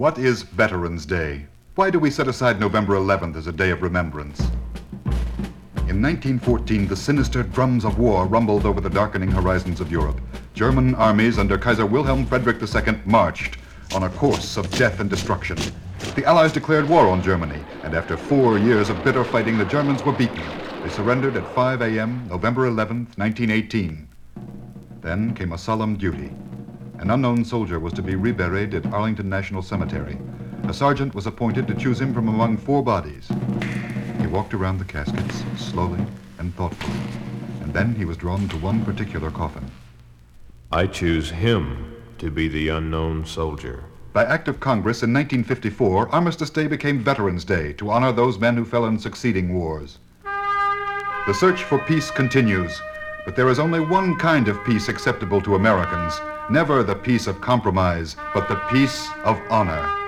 What is Veterans Day? Why do we set aside November 11th as a day of remembrance? In 1914, the sinister drums of war rumbled over the darkening horizons of Europe. German armies under Kaiser Wilhelm Frederick II marched on a course of death and destruction. The Allies declared war on Germany, and after 4 years of bitter fighting, the Germans were beaten. They surrendered at 5 a.m., November 11th, 1918. Then came a solemn duty. An unknown soldier was to be reburied at Arlington National Cemetery. A sergeant was appointed to choose him from among 4 bodies. He walked around the caskets slowly and thoughtfully, and then he was drawn to one particular coffin. I choose him to be the unknown soldier. By act of Congress in 1954, Armistice Day became Veterans Day to honor those men who fell in succeeding wars. The search for peace continues, but there is only one kind of peace acceptable to Americans. Never the peace of compromise, but the peace of honor.